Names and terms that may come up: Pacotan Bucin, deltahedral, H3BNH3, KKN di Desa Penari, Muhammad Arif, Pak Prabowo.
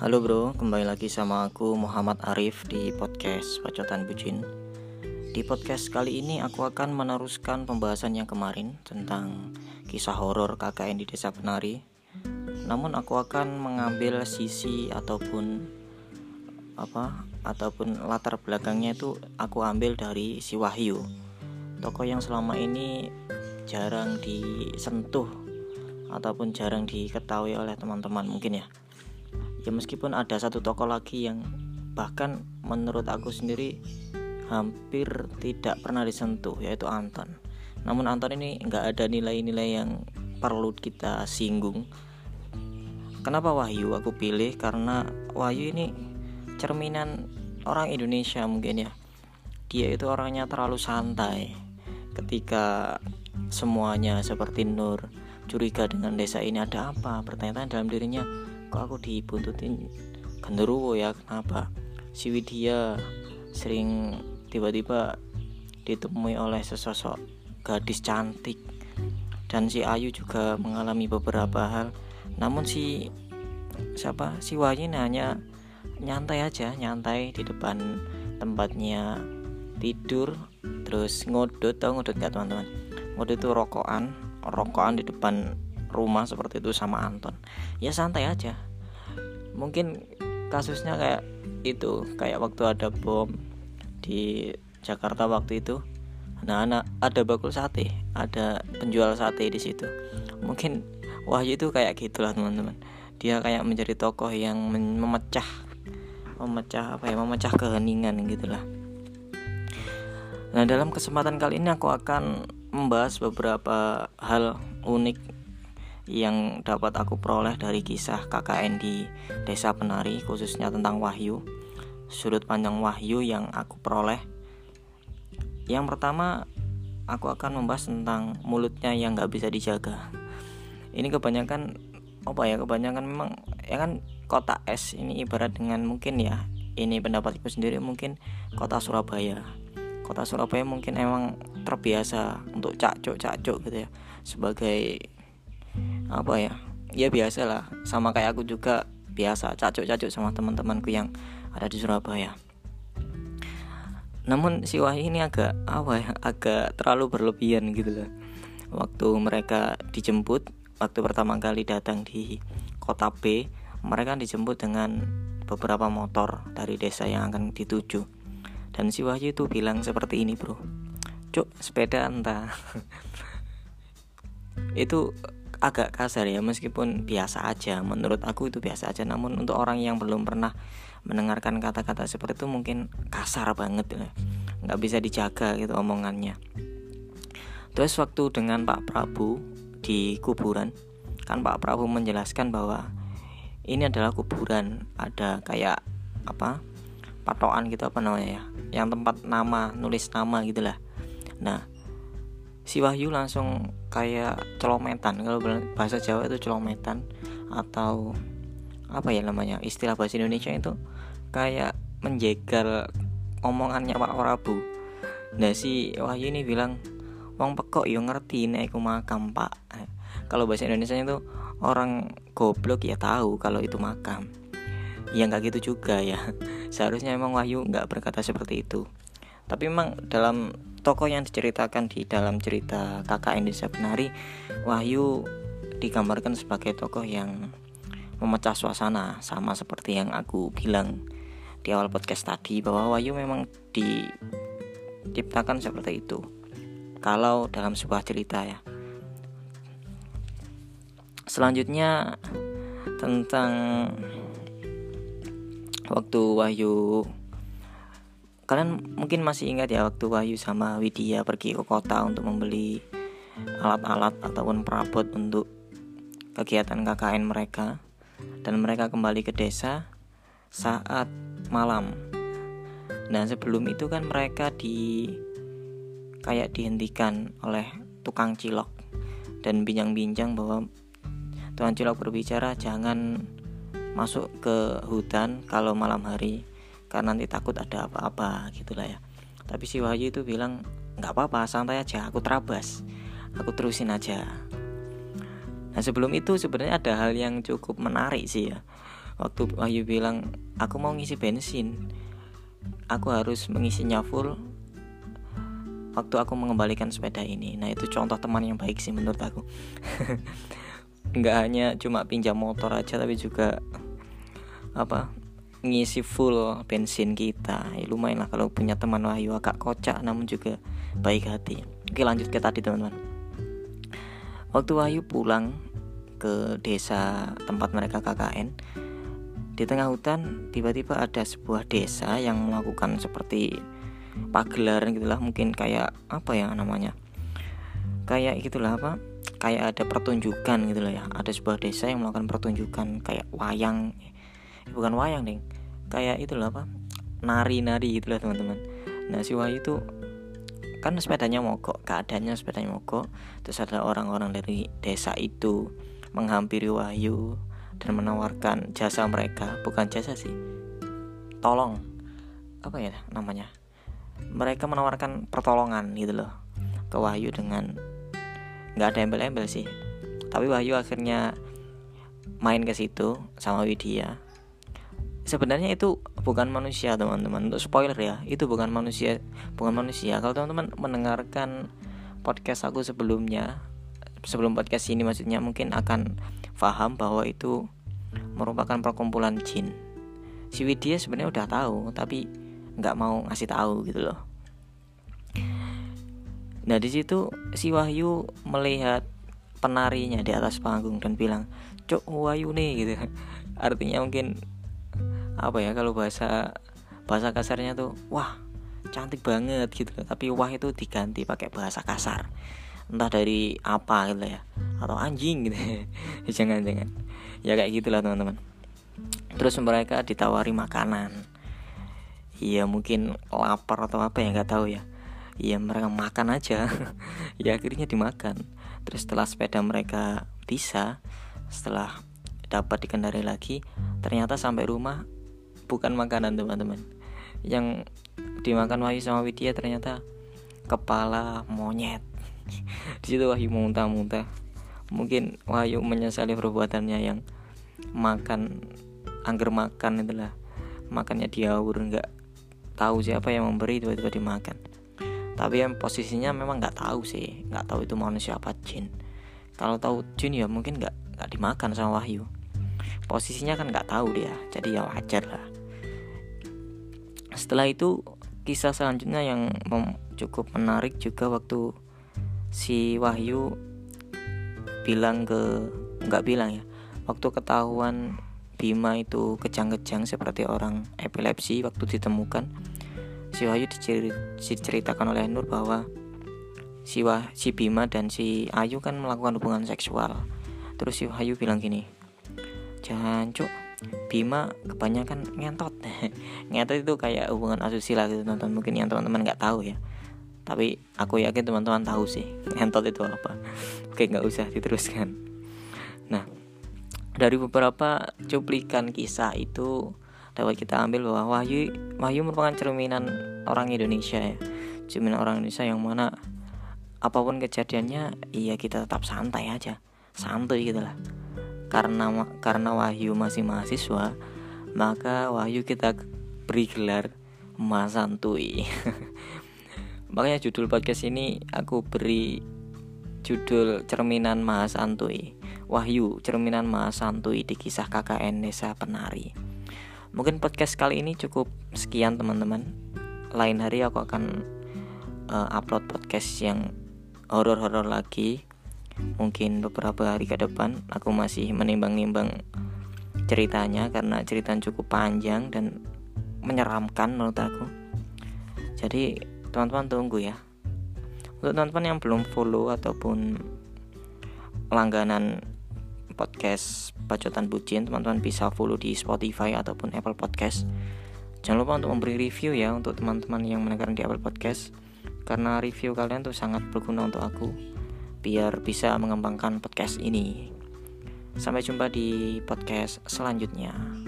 Halo bro, kembali lagi sama aku Muhammad Arif di podcast Pacotan Bucin. Di podcast kali ini aku akan meneruskan pembahasan yang kemarin tentang kisah horor KKN di Desa Penari. Namun aku akan mengambil sisi ataupun latar belakangnya itu aku ambil dari si Wahyu, tokoh yang selama ini jarang disentuh ataupun jarang diketahui oleh teman-teman mungkin ya. Ya meskipun ada satu tokoh lagi yang bahkan menurut aku sendiri hampir tidak pernah disentuh, yaitu Anton. Namun Anton ini gak ada nilai-nilai yang perlu kita singgung. Kenapa Wahyu aku pilih? Karena Wahyu ini cerminan orang Indonesia mungkin ya. Dia itu orangnya terlalu santai. Ketika semuanya seperti Nur curiga dengan desa ini ada apa, pertanyaan dalam dirinya, kok aku dibuntutin genderuwo ya, kenapa? Si Widya sering tiba-tiba ditemui oleh sesosok gadis cantik, dan si Ayu juga mengalami beberapa hal. Namun si Wahyu hanya nyantai di depan tempatnya tidur, terus ngodot gak teman-teman? Ngodot itu rokokan di depan rumah seperti itu sama Anton. Ya santai aja. Mungkin kasusnya kayak itu, kayak waktu ada bom di Jakarta waktu itu. Nah, ada bakul sate, ada penjual sate di situ. Mungkin Wahyu itu kayak gitulah teman-teman. Dia kayak menjadi tokoh yang memecah keheningan gitulah. Nah, dalam kesempatan kali ini aku akan membahas beberapa hal unik yang dapat aku peroleh dari kisah KKN di Desa Penari, khususnya tentang Wahyu, sudut pandang Wahyu yang aku peroleh. Yang pertama, aku akan membahas tentang mulutnya yang gak bisa dijaga. Ini kebanyakan memang ya kan, kota es ini ibarat dengan mungkin ya, ini pendapatku sendiri mungkin kota Surabaya mungkin emang terbiasa untuk cakcuk gitu ya, sebagai biasa lah, sama kayak aku juga biasa cacuk-cacuk sama teman-temanku yang ada di Surabaya. Namun si Wahyu ini agak terlalu berlebihan gitu lah. Waktu mereka dijemput, waktu pertama kali datang di kota B, mereka dijemput dengan beberapa motor dari desa yang akan dituju. Dan si Wahyu itu bilang seperti ini, bro, cuk sepeda entah. Itu agak kasar ya, meskipun biasa aja, menurut aku itu biasa aja. Namun untuk orang yang belum pernah mendengarkan kata-kata seperti itu mungkin kasar banget ya. Gak bisa dijaga gitu omongannya. Terus waktu dengan Pak Prabowo di kuburan, kan Pak Prabowo menjelaskan bahwa ini adalah kuburan, ada kayak patokan gitu, apa namanya ya, yang tempat nama, nulis nama gitulah. Nah, si Wahyu langsung kayak celometan, kalau bahasa Jawa itu celometan, atau istilah bahasa Indonesia itu kayak menjegal omongannya Pak Prabowo. Nah si Wahyu ini bilang, wong pekok yo ngerti nek iku makam pak. Kalau bahasa Indonesia itu orang goblok ya tahu kalau itu makam. Ya nggak gitu juga ya. Seharusnya emang Wahyu nggak berkata seperti itu. Tapi memang dalam tokoh yang diceritakan di dalam cerita KKN di Desa Penari, Wahyu digambarkan sebagai tokoh yang memecah suasana, sama seperti yang aku bilang di awal podcast tadi, bahwa Wahyu memang diciptakan seperti itu kalau dalam sebuah cerita ya. Selanjutnya tentang waktu Wahyu, kalian mungkin masih ingat ya, waktu Wahyu sama Widya pergi ke kota untuk membeli alat-alat ataupun perabot untuk kegiatan KKN mereka. Dan mereka kembali ke desa saat malam. Nah sebelum itu kan mereka kayak dihentikan oleh tukang cilok, dan bincang-bincang bahwa tukang cilok berbicara jangan masuk ke hutan kalau malam hari, karena nanti takut ada apa-apa gitulah ya. Tapi si Wahyu itu bilang, nggak apa-apa, santai aja, aku terabas, aku terusin aja. Nah sebelum itu sebenarnya ada hal yang cukup menarik sih ya. Waktu Wahyu bilang aku mau ngisi bensin, aku harus mengisinya full waktu aku mengembalikan sepeda ini. Nah itu contoh teman yang baik sih menurut aku. Nggak hanya cuma pinjam motor aja, tapi juga ngisi full bensin kita. Ya, lumayan lah kalau punya teman Wahyu, agak kocak namun juga baik hati. Oke, lanjut ke tadi teman-teman. Waktu Wahyu pulang ke desa tempat mereka KKN, di tengah hutan tiba-tiba ada sebuah desa yang melakukan seperti pagelaran gitulah, mungkin kayak apa ya namanya, kayak gitulah apa, kayak ada pertunjukan gitulah ya. Ada sebuah desa yang melakukan pertunjukan kayak wayang, bukan wayang deng, kayak itulah apa, nari-nari gitulah teman-teman. Nah si Wahyu itu kan sepedanya mogok, keadaannya sepedanya mogok. Terus ada orang-orang dari desa itu menghampiri Wahyu dan menawarkan jasa mereka, bukan jasa sih, tolong, apa ya namanya, mereka menawarkan pertolongan gitu loh ke Wahyu dengan nggak ada embel-embel sih. Tapi Wahyu akhirnya main ke situ sama Widya. Sebenarnya itu bukan manusia teman-teman, untuk spoiler ya, itu bukan manusia. Kalau teman-teman mendengarkan podcast aku sebelumnya, sebelum podcast ini maksudnya, mungkin akan paham bahwa itu merupakan perkumpulan jin. Si Widya sebenarnya udah tahu tapi nggak mau ngasih tahu gitu loh. Nah di situ si Wahyu melihat penarinya di atas panggung dan bilang, "Cuk, Wahyu nih," gitu. Artinya mungkin apa ya, kalau bahasa kasarnya tuh, "Wah, cantik banget," gitu loh. Tapi wah itu diganti pakai bahasa kasar, entah dari apa gitu ya, atau anjing gitu ya. Jangan-jangan ya kayak gitulah teman-teman. Terus mereka ditawari makanan, iya mungkin lapar atau apa ya, nggak tahu ya. Iya mereka makan aja. Ya akhirnya dimakan. Terus setelah sepeda mereka bisa, setelah dapat dikendarai lagi, ternyata sampai rumah bukan makanan teman-teman. Yang dimakan Wahyu sama Widya ternyata kepala monyet. Di situ Wahyu muntah-muntah. Mungkin Wahyu menyesali perbuatannya yang makan itulah. Makannya diawur, enggak tahu siapa yang memberi, tiba-tiba dimakan. Tapi yang posisinya memang enggak tahu sih, enggak tahu itu manusia apa jin. Kalau tahu jin ya mungkin enggak dimakan sama Wahyu. Posisinya kan enggak tahu dia, jadi ya wajar lah. Setelah itu kisah selanjutnya yang cukup menarik juga, waktu si Wahyu waktu ketahuan Bima itu kejang-kejang seperti orang epilepsi waktu ditemukan, si Wahyu diceritakan oleh Nur bahwa si Bima dan si Ayu kan melakukan hubungan seksual. Terus si Wahyu bilang gini, "Jangan Cuk, Bima kebanyakan ngentot." Ngentot itu kayak hubungan asusila gitu teman-teman, mungkin yang teman-teman nggak tahu ya. Tapi aku yakin teman-teman tahu sih ngentot itu apa. Oke, gak usah diteruskan. Nah, dari beberapa cuplikan kisah itu dapat kita ambil bahwa Wahyu merupakan cerminan orang Indonesia ya. Cerminan orang Indonesia yang mana apapun kejadiannya, iya kita tetap santai aja, santai gitu lah. Karena Wahyu masih mahasiswa, maka Wahyu kita beri gelar Mas Santuy. Makanya judul podcast ini aku beri judul Cerminan Maha Santuy. Wahyu, cerminan Maha Santuy di kisah KKN Desa Penari. Mungkin podcast kali ini cukup sekian teman-teman. Lain hari aku akan upload podcast yang horor-horor lagi. Mungkin beberapa hari ke depan. Aku masih menimbang-nimbang ceritanya karena ceritanya cukup panjang dan menyeramkan menurut aku. Jadi teman-teman tunggu ya. Untuk teman-teman yang belum follow ataupun langganan podcast Pacotan Bucin, teman-teman bisa follow di Spotify ataupun Apple Podcast. Jangan lupa untuk memberi review ya untuk teman-teman yang mendengarkan di Apple Podcast, karena review kalian tuh sangat berguna untuk aku biar bisa mengembangkan podcast ini. Sampai jumpa di podcast selanjutnya.